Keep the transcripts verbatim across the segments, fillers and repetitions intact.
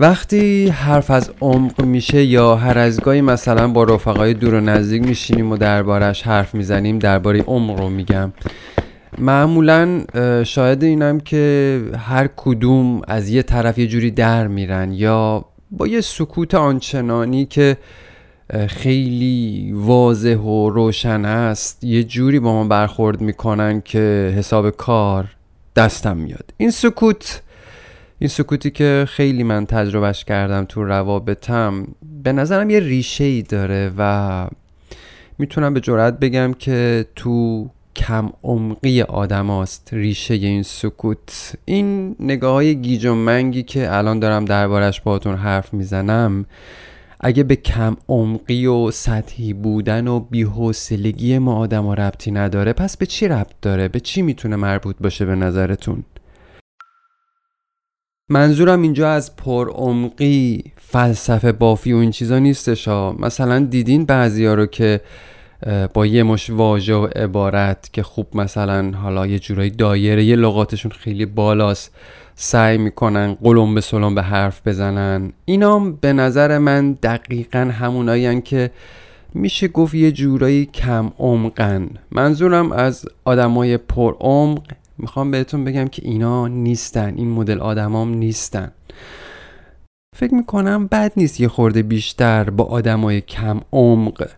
وقتی حرف از عمق میشه یا هر از گاهی مثلا با رفقای دور و نزدیک میشینیم و دربارش حرف میزنیم، درباره عمق رو میگم. معمولا شاهد اینم که هر کدوم از یه طرف یه جوری در میرن یا با یه سکوت آنچنانی که خیلی واضح و روشن است یه جوری با ما برخورد میکنن که حساب کار دستم میاد. این سکوت این سکوتی که خیلی من تجربهش کردم تو روابطم به نظرم یه ریشه‌ای داره و میتونم به جرئت بگم که تو کم عمقی آدم هاست ریشه این سکوت. این نگاه های گیج و منگی که الان دارم دربارش باهاتون حرف میزنم اگه به کم عمقی و سطحی بودن و بی‌حوصلگی ما آدم ها ربطی نداره، پس به چی ربط داره؟ به چی میتونه مربوط باشه به نظرتون؟ منظورم اینجا از پر عمقی فلسفه بافی و این چیزا نیستش ها. مثلا دیدین بعضیا رو که با یه مش واژه و عبارت که خوب مثلا حالا یه جورایی دایره یه لغاتشون خیلی بالاست سعی میکنن قلم به سلم به حرف بزنن. اینام به نظر من دقیقاً همونایی هن که میشه گفت یه جورایی کم عمقن. منظورم از آدمای پر عمق، میخوام بهتون بگم که اینا نیستن، این مدل آدمام نیستن. فکر میکنم بد نیست یه خورده بیشتر با آدمای کم عمق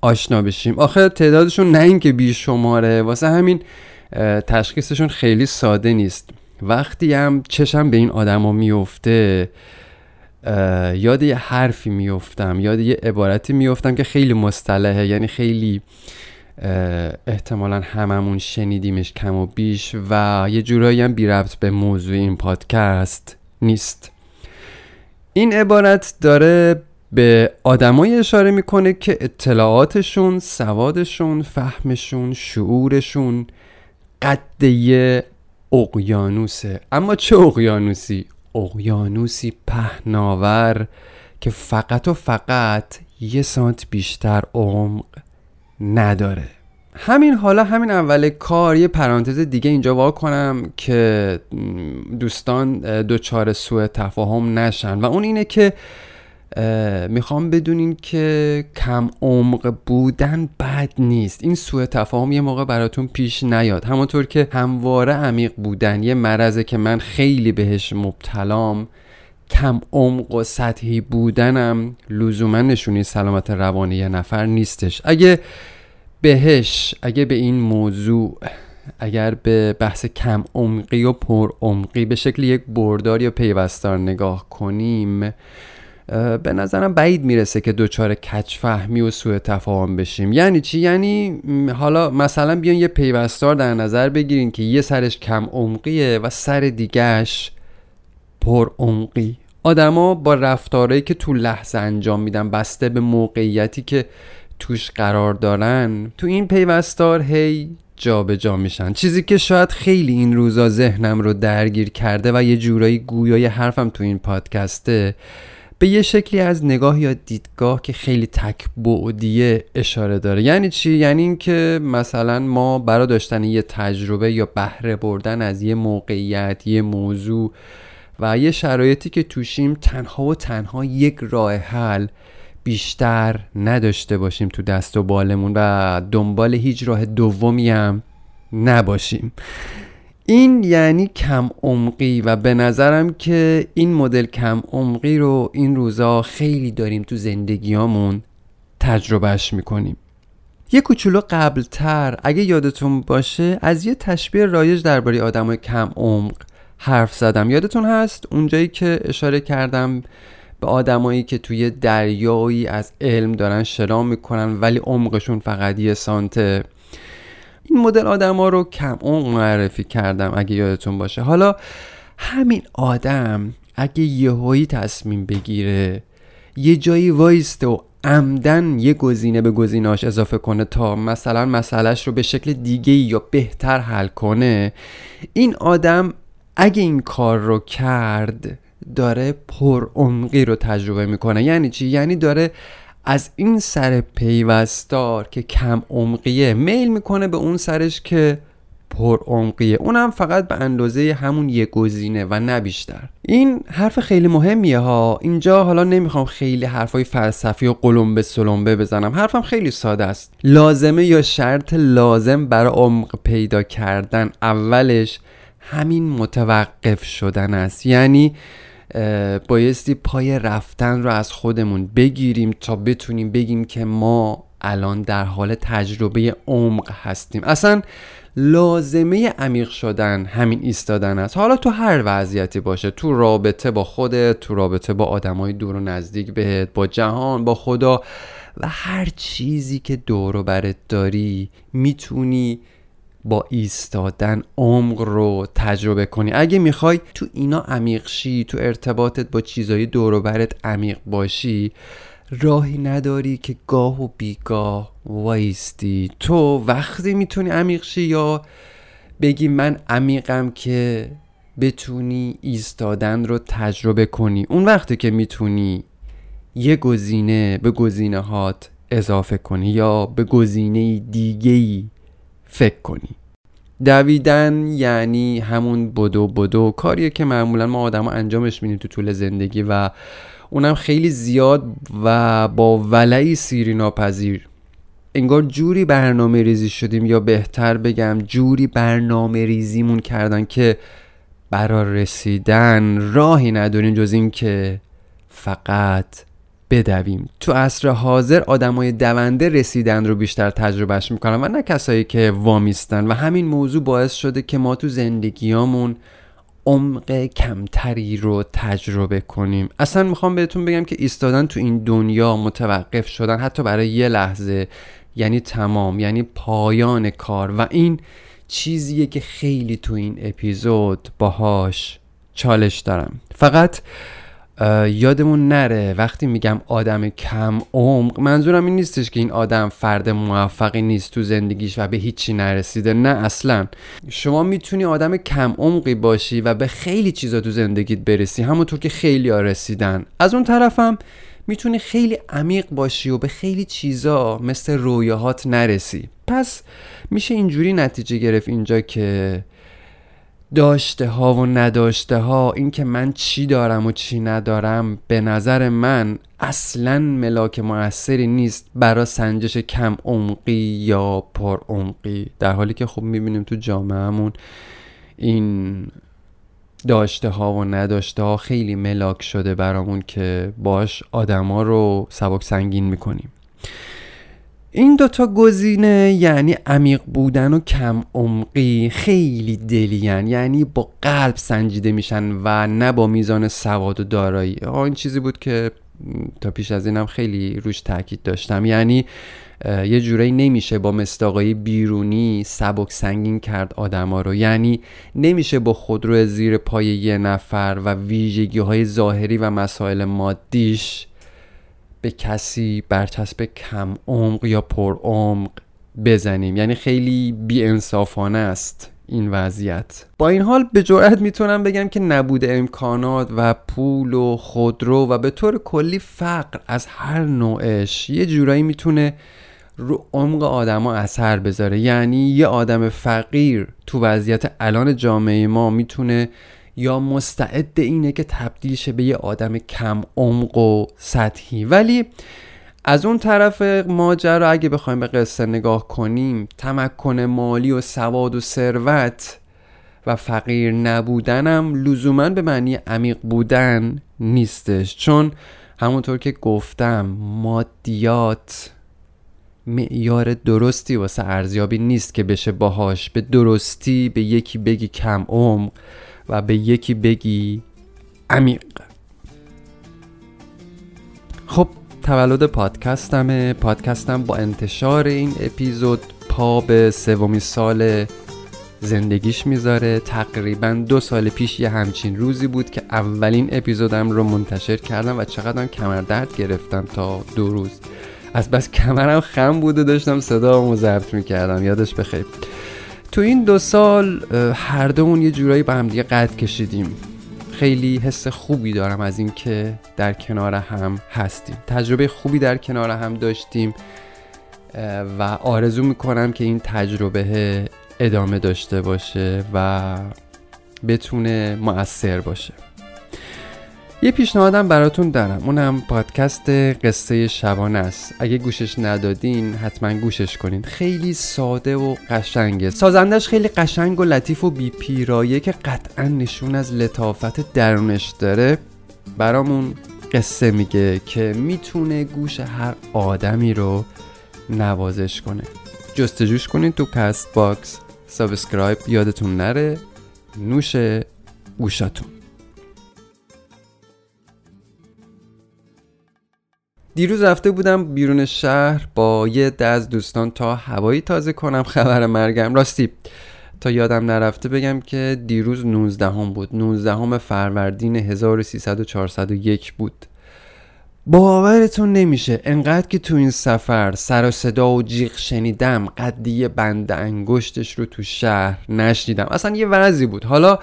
آشنا بشیم. آخه تعدادشون نه این که بیشماره، واسه همین تشخیصشون خیلی ساده نیست. وقتی هم چشم به این آدما میفته یاد یه حرفی میفتم، یاد یه عبارتی میفتم که خیلی مصطلحه، یعنی خیلی احتمالا هممون شنیدیمش کم و بیش و یه جورایی هم بی ربط به موضوع این پادکست نیست. این عبارت داره به آدمایی اشاره میکنه که اطلاعاتشون، سوادشون، فهمشون، شعورشون قد یه اقیانوسه. اما چه اقیانوسی؟ اقیانوسی پهناور که فقط و فقط یه سانت بیشتر عمق نداره. همین حالا همین اول کار یه پرانتز دیگه اینجا وا کنم که دوستان دوچار سوء تفاهم نشن و اون اینه که میخوام بدونین که کم عمق بودن بد نیست. این سوء تفاهم یه موقع براتون پیش نیاد، همونطور که همواره عمیق بودن یه مرضه که من خیلی بهش مبتلام. کم عمق و سطحی بودنم لزوما نشونه سلامت روانی یه نفر نیستش. اگه بهش اگه به این موضوع اگر به بحث کم عمقی و پر عمقی به شکل یک بردار یا پیوستار نگاه کنیم، به نظرم بعید میرسه که دوچار کج فهمی و سوء تفاهم بشیم. یعنی چی؟ یعنی حالا مثلا بیان یه پیوستار در نظر بگیرین که یه سرش کم عمقیه و سر دیگهش پر عمقی. آدما با رفتارهایی که تو لحظه انجام میدن بسته به موقعیتی که توش قرار دارن تو این پیوستار هی جا به جا میشن. چیزی که شاید خیلی این روزا ذهنم رو درگیر کرده و یه جورایی گویای حرفم تو این پادکسته به یه شکلی از نگاه یا دیدگاه که خیلی تک بعدیه اشاره داره. یعنی چی؟ یعنی این که مثلا ما برای داشتن یه تجربه یا بهره بردن از یه موقعیت، یه موضوع و یه شرایطی که توشیم تنها و تنها یک راه حل بیشتر نداشته باشیم تو دست و بالمون و دنبال هیچ راه دومی هم نباشیم. این یعنی کم عمقی و به نظرم که این مدل کم عمقی رو این روزا خیلی داریم تو زندگیامون تجربهش میکنیم. یه کوچولو قبلتر اگه یادتون باشه از یه تشبیه رایج درباره آدمای کم عمق حرف زدم. یادتون هست اونجایی که اشاره کردم به آدمایی که توی دریایی از علم دارن شنا میکنن ولی عمقشون فقط یه سانته. این مدل آدما رو کم عمق معرفی کردم اگه یادتون باشه. حالا همین آدم اگه یهویی تصمیم بگیره یه جایی وایسته و عمدن یه گزینه به گزینه‌اش اضافه کنه تا مثلا مسئله‌اش رو به شکل دیگه یا بهتر حل کنه، این آدم اگه این کار رو کرد داره پر عمقی رو تجربه میکنه. یعنی چی؟ یعنی داره از این سر پیوستار که کم عمقیه میل میکنه به اون سرش که پر عمقیه، اونم فقط به اندازه همون یک گزینه و نه بیشتر. این حرف خیلی مهمیه ها. اینجا حالا نمیخوام خیلی حرفای فلسفی و قلمبه سلمبه بزنم، حرفم خیلی ساده است. لازمه یا شرط لازم برای عمق پیدا کردن اولش همین متوقف شدن است، یعنی بایستی پای رفتن رو از خودمون بگیریم تا بتونیم بگیم که ما الان در حال تجربه عمق هستیم. اصلا لازمه عمیق شدن همین ایستادن است، حالا تو هر وضعیتی باشه، تو رابطه با خودت، تو رابطه با آدمای دور و نزدیک بهت، با جهان، با خدا و هر چیزی که دور و برت داری، میتونی با ایستادن عمق رو تجربه کنی. اگه میخوای تو اینا عمیق شی، تو ارتباطت با چیزای دور و برت عمیق باشی، راهی نداری که گاه و بیگاه وایستی. تو وقتی میتونی عمیق شی یا بگی من عمیقم که بتونی ایستادن رو تجربه کنی، اون وقتی که میتونی یه گزینه به گزینه هات اضافه کنی یا به گزینه دیگه‌ای فکر کنی. دویدن یعنی همون بدو بدو، کاریه که معمولا ما آدم ها انجامش میدیم تو طول زندگی و اونم خیلی زیاد و با ولعی سیری ناپذیر. انگار جوری برنامه ریزی شدیم، یا بهتر بگم جوری برنامه ریزیمون کردن که برا رسیدن راهی نداریم جز این که فقط بدویم. تو عصر حاضر آدمای دونده رسیدن رو بیشتر تجربهش میکنن و نه کسایی که وامیستن، و همین موضوع باعث شده که ما تو زندگیامون عمق کمتری رو تجربه کنیم. اصلا میخوام بهتون بگم که ایستادن تو این دنیا، متوقف شدن حتی برای یه لحظه، یعنی تمام، یعنی پایان کار، و این چیزیه که خیلی تو این اپیزود باهاش چالش دارم. فقط یادمون نره وقتی میگم آدم کم عمق، منظورم این نیستش که این آدم فرد موفقی نیست تو زندگیش و به هیچی نرسیده، نه اصلا. شما میتونی آدم کم عمقی باشی و به خیلی چیزا تو زندگیت برسی، همونطور که خیلی ها رسیدن. از اون طرفم میتونی خیلی عمیق باشی و به خیلی چیزا مثل رویاهات نرسی. پس میشه اینجوری نتیجه گرفت اینجا که داشته ها و نداشته ها، این که من چی دارم و چی ندارم، به نظر من اصلا ملاک مؤثری نیست برای سنجش کم عمقی یا پر عمقی. در حالی که خب میبینیم تو جامعهمون این داشته ها و نداشته ها خیلی ملاک شده برامون که باش آدم ها رو سبک سنگین میکنیم. این دوتا گزینه، یعنی عمیق بودن و کم عمقی، خیلی دلیان، یعنی با قلب سنجیده میشن و نه با میزان سواد و دارایی. این چیزی بود که تا پیش از اینم خیلی روش تاکید داشتم، یعنی یه جورایی نمیشه با مصداقای بیرونی سبک سنگین کرد آدما رو، یعنی نمیشه با خودرو زیر پای یه نفر و ویژگی‌های ظاهری و مسائل مادیش به کسی برچسب کم عمق یا پر عمق بزنیم. یعنی خیلی بی انصافانه است این وضعیت. با این حال به جرئت میتونم بگم که نبود امکانات و پول و خودرو و به طور کلی فقر از هر نوعش یه جورایی میتونه رو عمق آدما اثر بذاره. یعنی یه آدم فقیر تو وضعیت الان جامعه ما میتونه یا مستعد اینه که تبدیل شه به یه آدم کم عمق و سطحی. ولی از اون طرف ماجرا اگه بخوایم به قصه نگاه کنیم، تمکن مالی و سواد و ثروت و فقیر نبودنم لزوما به معنی عمیق بودن نیستش، چون همونطور که گفتم مادیات معیار درستی واسه ارزیابی نیست که بشه باهاش به درستی به یکی بگی کم عمق و به یکی بگی عمیق. خب تولد پادکستمه. پادکستم با انتشار این اپیزود پا به سومین سال زندگیش میذاره. تقریبا دو سال پیش یه همچین روزی بود که اولین اپیزودم رو منتشر کردم و چقدرم کمر درد گرفتم تا دو روز، از بس کمرم خم بود و داشتم صدامو ضبط میکردم. یادش بخیر. تو این دو سال هر دومون یه جورایی با هم دیگه قد کشیدیم. خیلی حس خوبی دارم از این که در کنار هم هستیم، تجربه خوبی در کنار هم داشتیم و آرزو میکنم که این تجربه ادامه داشته باشه و بتونه مؤثر باشه. یه پیشنهادم براتون دارم، اونم پادکست قصه شبانه است. اگه گوشش ندادین حتما گوشش کنین، خیلی ساده و قشنگه، سازندش خیلی قشنگ و لطیف و بی پیرایه که قطعا نشون از لطافت درونش داره. برامون قصه میگه که میتونه گوش هر آدمی رو نوازش کنه. جستجوش کنین تو کست باکس، سابسکرایب یادتون نره. نوش گوشاتون. دیروز رفته بودم بیرون شهر با یه عده از دوستان تا هوایی تازه کنم خبر مرگم. راستی تا یادم نرفته بگم که دیروز نوزدهم بود، نوزدهم فروردین هزار و سیصد و یک بود. باورتون نمیشه انقدر که تو این سفر سر و صدا و جیغ شنیدم قدیه بند انگشتش رو تو شهر نشنیدم. اصلا یه وضعی بود. حالا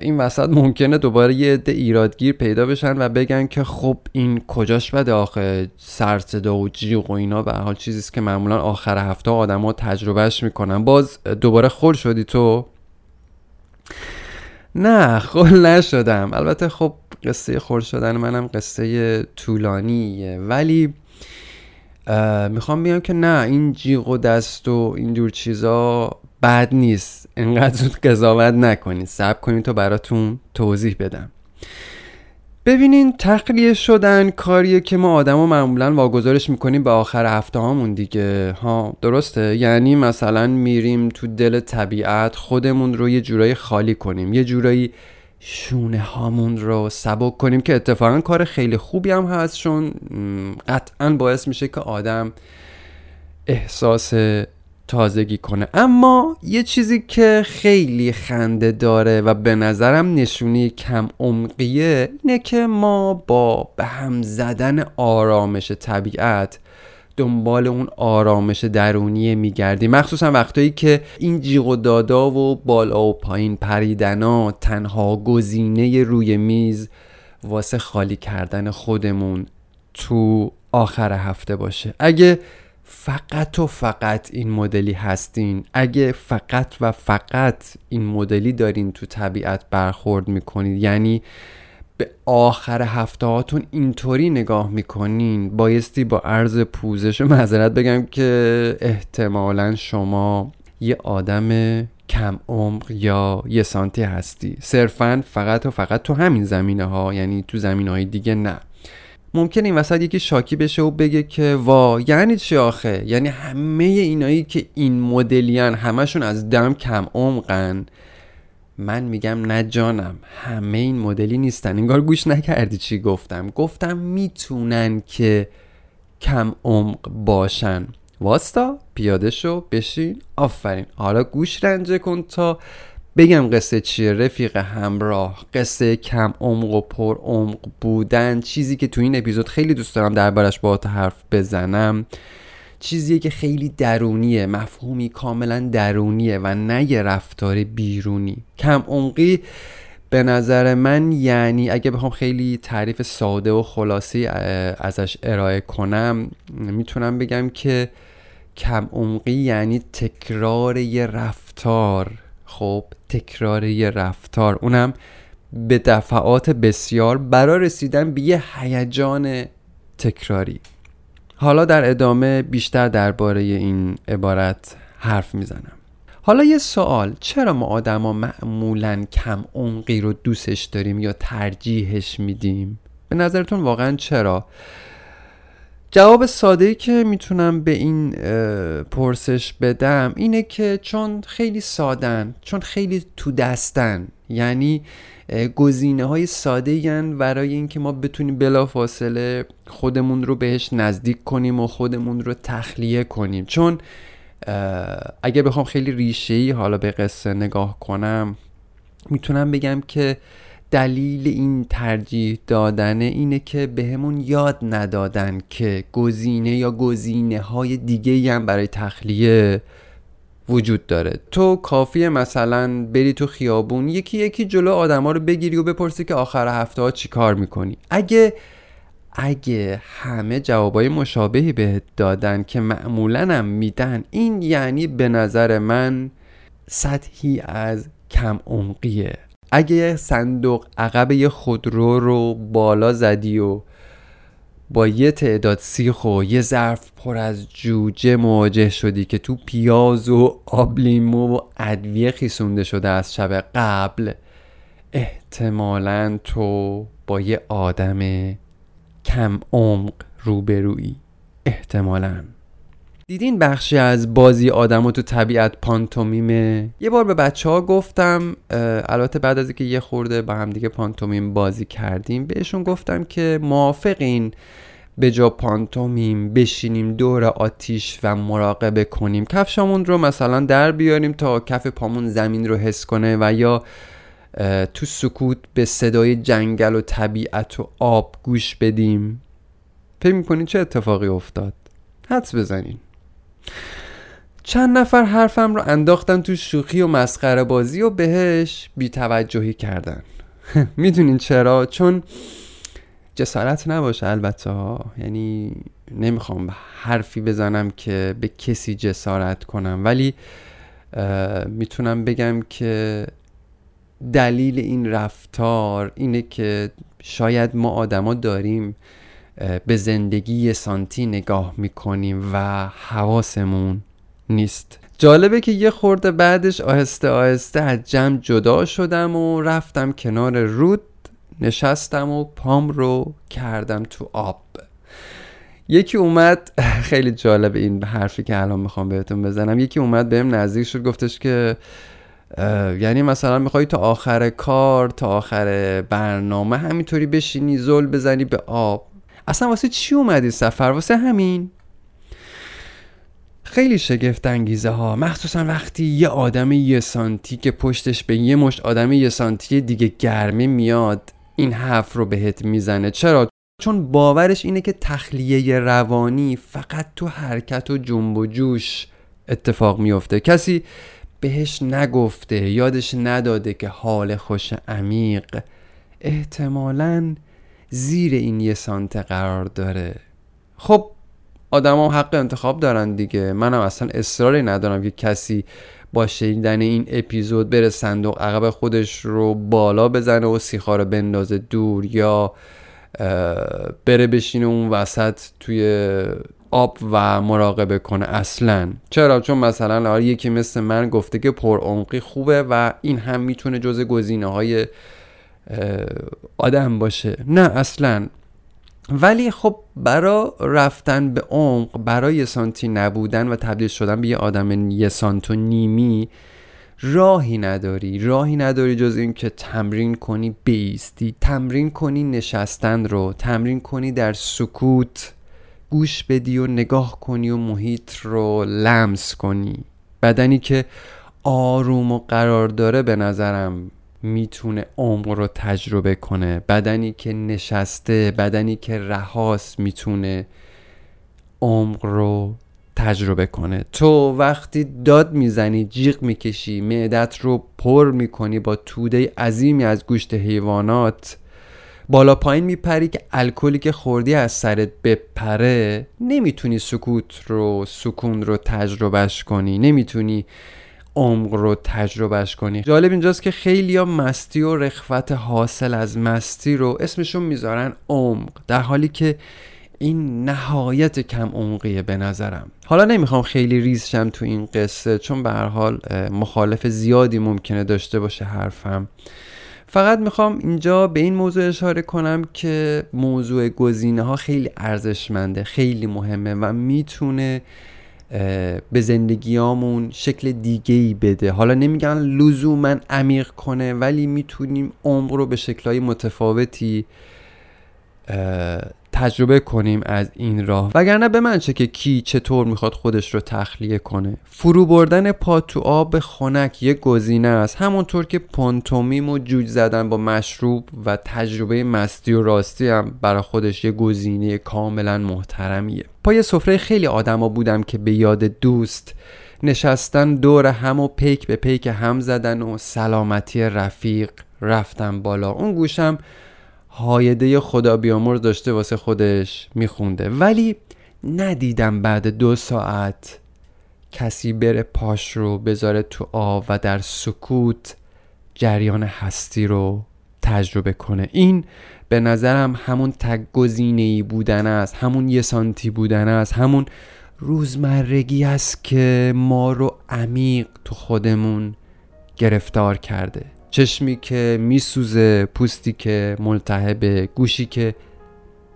این وسط ممکنه دوباره یه عده ایرادگیر پیدا بشن و بگن که خب این کجاش بده آخه، سر صدا و جیغ و اینا به حال چیزیست که معمولا آخر هفته آدما تجربهش میکنن. باز دوباره خل شدی تو؟ نه خل نشدم. البته خب قصه خل شدن منم قصه طولانیه، ولی میخوام بگم که نه، این جیغ و دست و این دور چیزا بد نیست، انقدر زود قضاوت نکنید، صبر کنید تا براتون توضیح بدم. ببینین تخلیه شدن کاریه که ما آدما معمولا واگذارش میکنیم به آخر هفته هامون دیگه، ها درسته؟ یعنی مثلا میریم تو دل طبیعت خودمون رو یه جورایی خالی کنیم، یه جورایی شونه هامون رو سبک کنیم که اتفاقا کار خیلی خوبی هم هست، چون قطعا باعث میشه که آدم احساس تازگی کنه. اما یه چیزی که خیلی خنده داره و به نظرم نشونی کم عمقیه اینه که ما با به هم زدن آرامش طبیعت دنبال اون آرامش درونی میگردیم، مخصوصا وقتایی که این جیغ و دادا و بالا و پایین پریدنا تنها گزینه روی میز واسه خالی کردن خودمون تو آخر هفته باشه. اگه فقط و فقط این مدلی هستین، اگه فقط و فقط این مدلی دارین تو طبیعت برخورد میکنید، یعنی به آخر هفته هاتون اینطوری نگاه میکنین، بایستی با عرض پوزش و معذرت بگم که احتمالاً شما یه آدم کم عمق یا یه سانتی هستی، صرفاً فقط و فقط تو همین زمینه ها، یعنی تو زمینه های دیگه نه. ممکنه این وسط یکی شاکی بشه و بگه که وا یعنی چی آخه، یعنی همه اینایی که این مدلیان همشون از دم کم عمقن. من میگم نه جانم، همه این مدلی نیستن. انگار گوش نکردی چی گفتم. گفتم میتونن که کم عمق باشن. واستا پیاده شو بشین، آفرین. حالا گوش رنجه کن تا بگم قصه چیه رفیق همراه. قصه کم عمق و پر عمق بودن، چیزی که تو این اپیزود خیلی دوست دارم دربارش باهات حرف بزنم، چیزیه که خیلی درونیه، مفهومی کاملا درونیه و نه یه رفتار بیرونی. کم عمقی به نظر من یعنی، اگه بخوام خیلی تعریف ساده و خلاصی ازش ارائه کنم، میتونم بگم که کم عمقی یعنی تکرار یه رفتار، خب تکرار یه رفتار، اونم به دفعات بسیار برای رسیدن به یه هیجان تکراری. حالا در ادامه بیشتر درباره این عبارت حرف میزنم. حالا یه سوال، چرا ما آدما معمولاً کم عمقی رو دوستش داریم یا ترجیحش میدیم؟ به نظرتون واقعاً چرا؟ جواب ساده‌ای که میتونم به این پرسش بدم اینه که چون خیلی سادن، چون خیلی تو دستن، یعنی گزینه‌های ساده‌این برای اینکه ما بتونیم بلافاصله خودمون رو بهش نزدیک کنیم و خودمون رو تخلیه کنیم. چون اگه بخوام خیلی ریشه‌ای حالا به قصه نگاه کنم، میتونم بگم که دلیل این ترجیح دادن اینه که بهمون یاد ندادن که گزینه یا گزینه‌های دیگه‌ای هم برای تخلیه وجود داره. تو کافیه مثلا بری تو خیابون یکی یکی جلو آدما رو بگیری و بپرسی که آخر هفته ها چی کار میکنی. اگه اگه همه جوابای مشابهی بهت دادن که معمولاً هم میدن، این یعنی به نظر من سطحی از کم عمقیه. اگه صندوق عقب یه خودرو رو بالا زدی و با یه تعداد سیخ و یه ظرف پر از جوجه مواجه شدی که تو پیاز و آب لیمو و ادویه خیسونده شده از شب قبل، احتمالاً تو با یه آدم کم عمق روبرویی. احتمالاً دیدین بخشی از بازی آدمو تو طبیعت پانتومیمه؟ یه بار به بچه ها گفتم، البته بعد از اینکه یه خورده با هم دیگه پانتومیم بازی کردیم، بهشون گفتم که موافقین به جا پانتومیم بشینیم دور آتیش و مراقبه کنیم، کفشامون رو مثلا در بیاریم تا کف پامون زمین رو حس کنه و یا تو سکوت به صدای جنگل و طبیعت و آب گوش بدیم. فکر می‌کنین چه اتفاقی افتاد؟ حدس بزنین. چند نفر حرفم رو انداختن تو شوخی و مسخره بازی و بهش بی‌توجهی کردن. میدونین چرا؟ چون جسارت نباشه البته ها. یعنی نمیخوام حرفی بزنم که به کسی جسارت کنم، ولی میتونم بگم که دلیل این رفتار اینه که شاید ما آدما داریم به زندگی سانتی نگاه میکنیم و حواسمون نیست. جالبه که یه خورده بعدش آهسته آهسته از جمع جدا شدم و رفتم کنار رود، نشستم و پام رو کردم تو آب. یکی اومد، خیلی جالب این حرفی که الان میخوام بهتون بزنم، یکی اومد بهم نزدیک شد، گفتش که یعنی مثلا میخوایی تا آخر کار تا آخر برنامه همینطوری بشینی زل بزنی به آب؟ اصلا واسه چی اومدی سفر؟ واسه همین؟ خیلی شگفت انگیزه ها، مخصوصا وقتی یه آدم یه سانتی که پشتش به یه مشت آدم یه سانتی دیگه گرمی میاد این حرف رو بهت میزنه. چرا؟ چون باورش اینه که تخلیه روانی فقط تو حرکت و جنب و جوش اتفاق میفته. کسی بهش نگفته، یادش نداده که حال خوش عمیق احتمالاً زیر این یه سانت قرار داره. خب آدم هم حق انتخاب دارن دیگه. منم اصلا اصراری ندارم که کسی با شنیدن این اپیزود بره صندوق عقب خودش رو بالا بزنه و سیخا رو بندازه دور، یا بره بشینه اون وسط توی آب و مراقبه کنه. اصلا چرا؟ چون مثلا یکی مثل من گفته که پرعمقی خوبه و این هم میتونه جز گزینه‌های آدم باشه. نه اصلا. ولی خب برای رفتن به عمق، برای یه سانتی نبودن و تبدیل شدن به یه آدم یه سانت و نیمی راهی نداری راهی نداری جز این که تمرین کنی بیستی، تمرین کنی نشستن رو، تمرین کنی در سکوت گوش بدی و نگاه کنی و محیط رو لمس کنی. بدنی که آروم و قرار داره به نظرم میتونه عمر رو تجربه کنه. بدنی که نشسته، بدنی که رهاست میتونه عمر رو تجربه کنه. تو وقتی داد میزنی، جیغ میکشی، معدت رو پر میکنی با توده عظیمی از گوشت حیوانات، بالا پایین میپری که الکلی که خوردی از سرت بپره، نمیتونی سکوت رو سکون رو تجربهش کنی، نمیتونی عمق رو تجربهش کنی. جالب اینجاست که خیلی ها مستی و رخوت حاصل از مستی رو اسمشون میذارن عمق، در حالی که این نهایت کم عمقیه به نظرم. حالا نمیخوام خیلی ریزشم تو این قصه، چون به هر حال مخالف زیادی ممکنه داشته باشه حرفم. فقط میخوام اینجا به این موضوع اشاره کنم که موضوع گزینه ها خیلی ارزشمنده، خیلی مهمه و میتونه به زندگیامون شکل دیگه‌ای بده. حالا نمیگن لزوماً عمیق کنه، ولی میتونیم عمر رو به شکل‌های متفاوتی تجربه کنیم از این راه. وگرنه به من چه که کی چطور میخواد خودش رو تخلیه کنه. فرو بردن پا تو آب خنک یه گزینه است، همونطور که پانتومیم و جوج زدن با مشروب و تجربه مستی و راستی هم برای خودش یه گزینه کاملا محترمیه. پای سفره خیلی آدما بودم که به یاد دوست نشستن دور هم و پیک به پیک هم زدن و سلامتی رفیق رفتم بالا. اون گوشم هایده خدا بیامرز داشته واسه خودش میخونده، ولی ندیدم بعد دو ساعت کسی بره پاش رو بذاره تو آب و در سکوت جریان هستی رو تجربه کنه. این به نظرم همون تگزینه‌ای بودن است، همون یه سانتی بودن است، همون روزمرگی است که ما رو عمیق تو خودمون گرفتار کرده. چشمی که میسوزه، پوستی که ملتهبه، گوشی که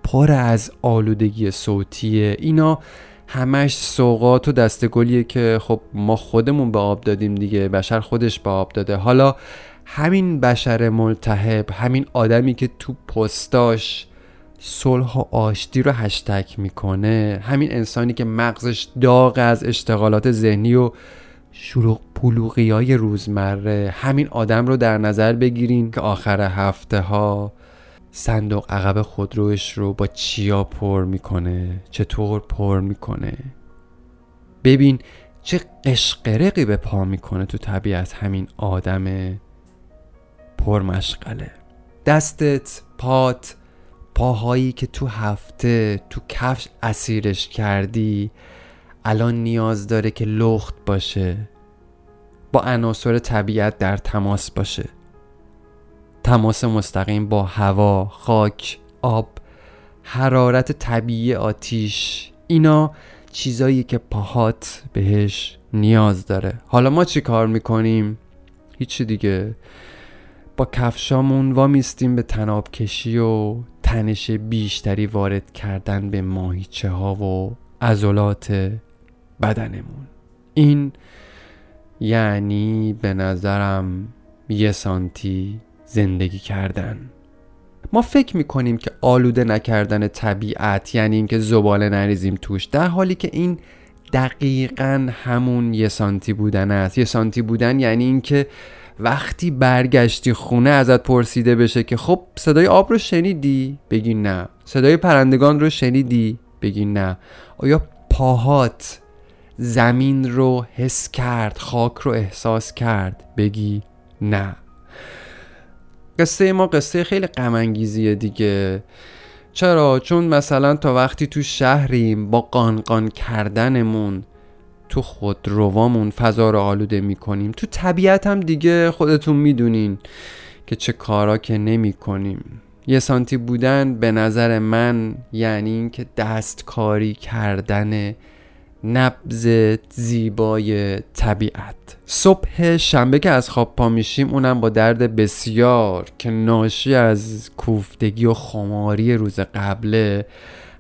پر از آلودگی صوتیه، اینا همش سوغات و دستگلیه که خب ما خودمون به آب دادیم دیگه، بشر خودش به آب داده. حالا همین بشر ملتهب، همین آدمی که تو پستاش صلح و آشتی رو هشتگ میکنه، همین انسانی که مغزش داغ از اشتغالات ذهنی و شلوغ پلوغی های روزمره، همین آدم رو در نظر بگیرین که آخر هفته ها صندوق عقب خودروش رو با چیا پر میکنه، چطور پر میکنه، ببین چه قشقرقی به پا میکنه تو طبیعت همین آدم پرمشغله. دستت، پات، پاهایی که تو هفته تو کفش اسیرش کردی الان نیاز داره که لخت باشه، با عناصر طبیعت در تماس باشه، تماس مستقیم با هوا، خاک، آب، حرارت طبیعی آتیش. اینا چیزایی که پاهات بهش نیاز داره. حالا ما چی کار میکنیم؟ هیچی دیگه، با کفشامون وامیستیم به تناب کشی و تنش بیشتری وارد کردن به ماهیچه ها و عضلات بدنمون. این یعنی به نظرم یه سانتی زندگی کردن. ما فکر میکنیم که آلوده نکردن طبیعت یعنی این که زباله نریزیم توش، در حالی که این دقیقاً همون یه سانتی بودن است. یه سانتی بودن یعنی این که وقتی برگشتی خونه ازت پرسیده بشه که خب صدای آب رو شنیدی؟ بگی نه. صدای پرندگان رو شنیدی؟ بگی نه. آیا پاهات زمین رو حس کرد، خاک رو احساس کرد؟ بگی نه. قصه ما قصه خیلی غم انگیزیه دیگه. چرا؟ چون مثلا تا وقتی تو شهریم با قانقان کردنمون تو خودروامون فضا رو آلوده میکنیم، تو طبیعت هم دیگه خودتون میدونین که چه کارا که نمی کنیم. یه سانتی بودن به نظر من یعنی این که دستکاری کردن نبض زیبای طبیعت. صبح شنبه که از خواب پا میشیم، اونم با درد بسیار که ناشی از کوفتگی و خماری روز قبله،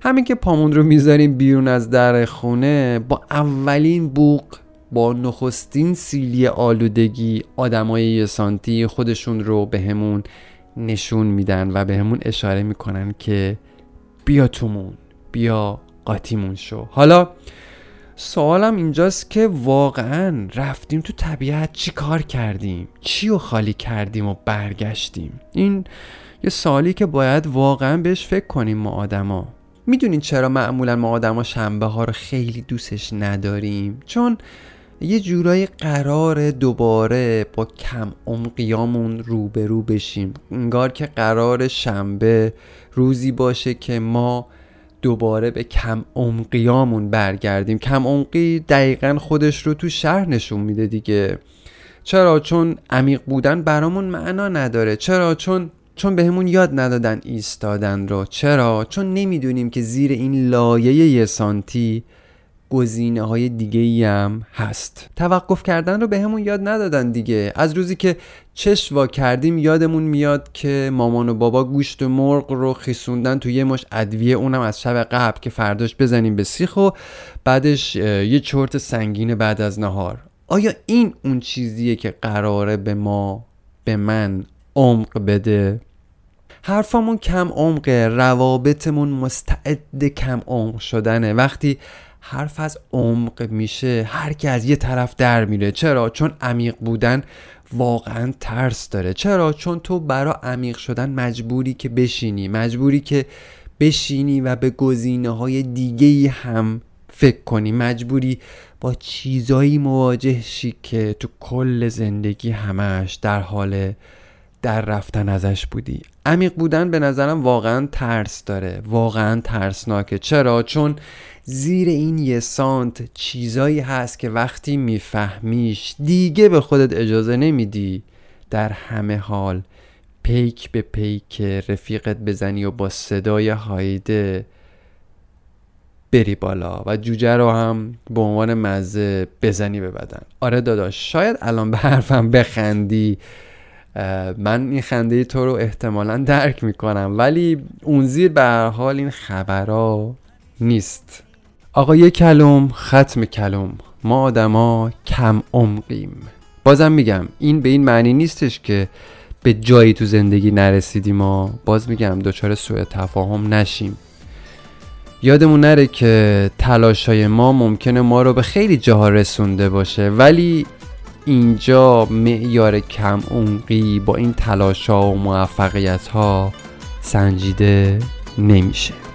همین که پامون رو میذاریم بیرون از در خونه، با اولین بوق، با نخستین سیلی آلودگی، آدمای یه سانتی خودشون رو به همون نشون میدن و به همون اشاره میکنن که بیا تومون، بیا قاطیمون شو. حالا سوالم اینجاست که واقعا رفتیم تو طبیعت چی کار کردیم؟ چی رو خالی کردیم و برگشتیم؟ این یه سوالی که باید واقعا بهش فکر کنیم ما آدما. میدونین چرا معمولا ما آدما شنبه ها رو خیلی دوستش نداریم؟ چون یه جورایی قراره دوباره با کم عمقیامون روبرو بشیم، انگار که قرار شنبه روزی باشه که ما دوباره به کم عمقیامون برگردیم. کم عمقی دقیقاً خودش رو تو شهر نشون میده دیگه. چرا؟ چون عمیق بودن برامون معنا نداره. چرا؟ چون چون بهمون یاد ندادن ایستادن رو. چرا؟ چون نمیدونیم که زیر این لایه یه سانتی گزینه های دیگه ای هم هست. توقف کردن رو بهمون یاد ندادن دیگه. از روزی که چشم وا کردیم یادمون میاد که مامان و بابا گوشت مرغ رو خیسوندن تو یه مش ادویه، اونم از شب قبل، که فرداش بزنیم به سیخ و بعدش یه چرت سنگین بعد از نهار. آیا این اون چیزیه که قراره به ما، به من عمق بده؟ حرفامون کم عمقه، روابطمون مستعد کم عمق شدنه. وقتی حرف از عمق میشه هر کی از یه طرف در میره. چرا؟ چون عمیق بودن واقعا ترس داره. چرا؟ چون تو برای عمیق شدن مجبوری که بشینی، مجبوری که بشینی و به گزینه‌های دیگه‌ای هم فکر کنی، مجبوری با چیزایی مواجه شی که تو کل زندگی همش در حال در رفتن ازش بودی. عمیق بودن به نظرم واقعا ترس داره، واقعا ترسناکه. چرا؟ چون زیر این یه سانت چیزایی هست که وقتی میفهمیش دیگه به خودت اجازه نمیدی در همه حال پیک به پیک رفیقت بزنی و با صدای هایده بری بالا و جوجه رو هم به عنوان مزه بزنی به بدن. آره داداش، شاید الان به حرفم بخندی، من این خنده تو رو احتمالاً درک میکنم، ولی اون زیر به هر حال این خبرها نیست. آقا یه کلم ختم کلم، ما آدما کم عمقیم. بازم میگم این به این معنی نیستش که به جایی تو زندگی نرسیدیم، ما باز میگم دچار سوء تفاهم نشیم. یادمون نره که تلاشای ما ممکنه ما رو به خیلی جاها رسونده باشه، ولی اینجا معیار کم عمقی با این تلاشا و موفقیت‌ها سنجیده نمیشه.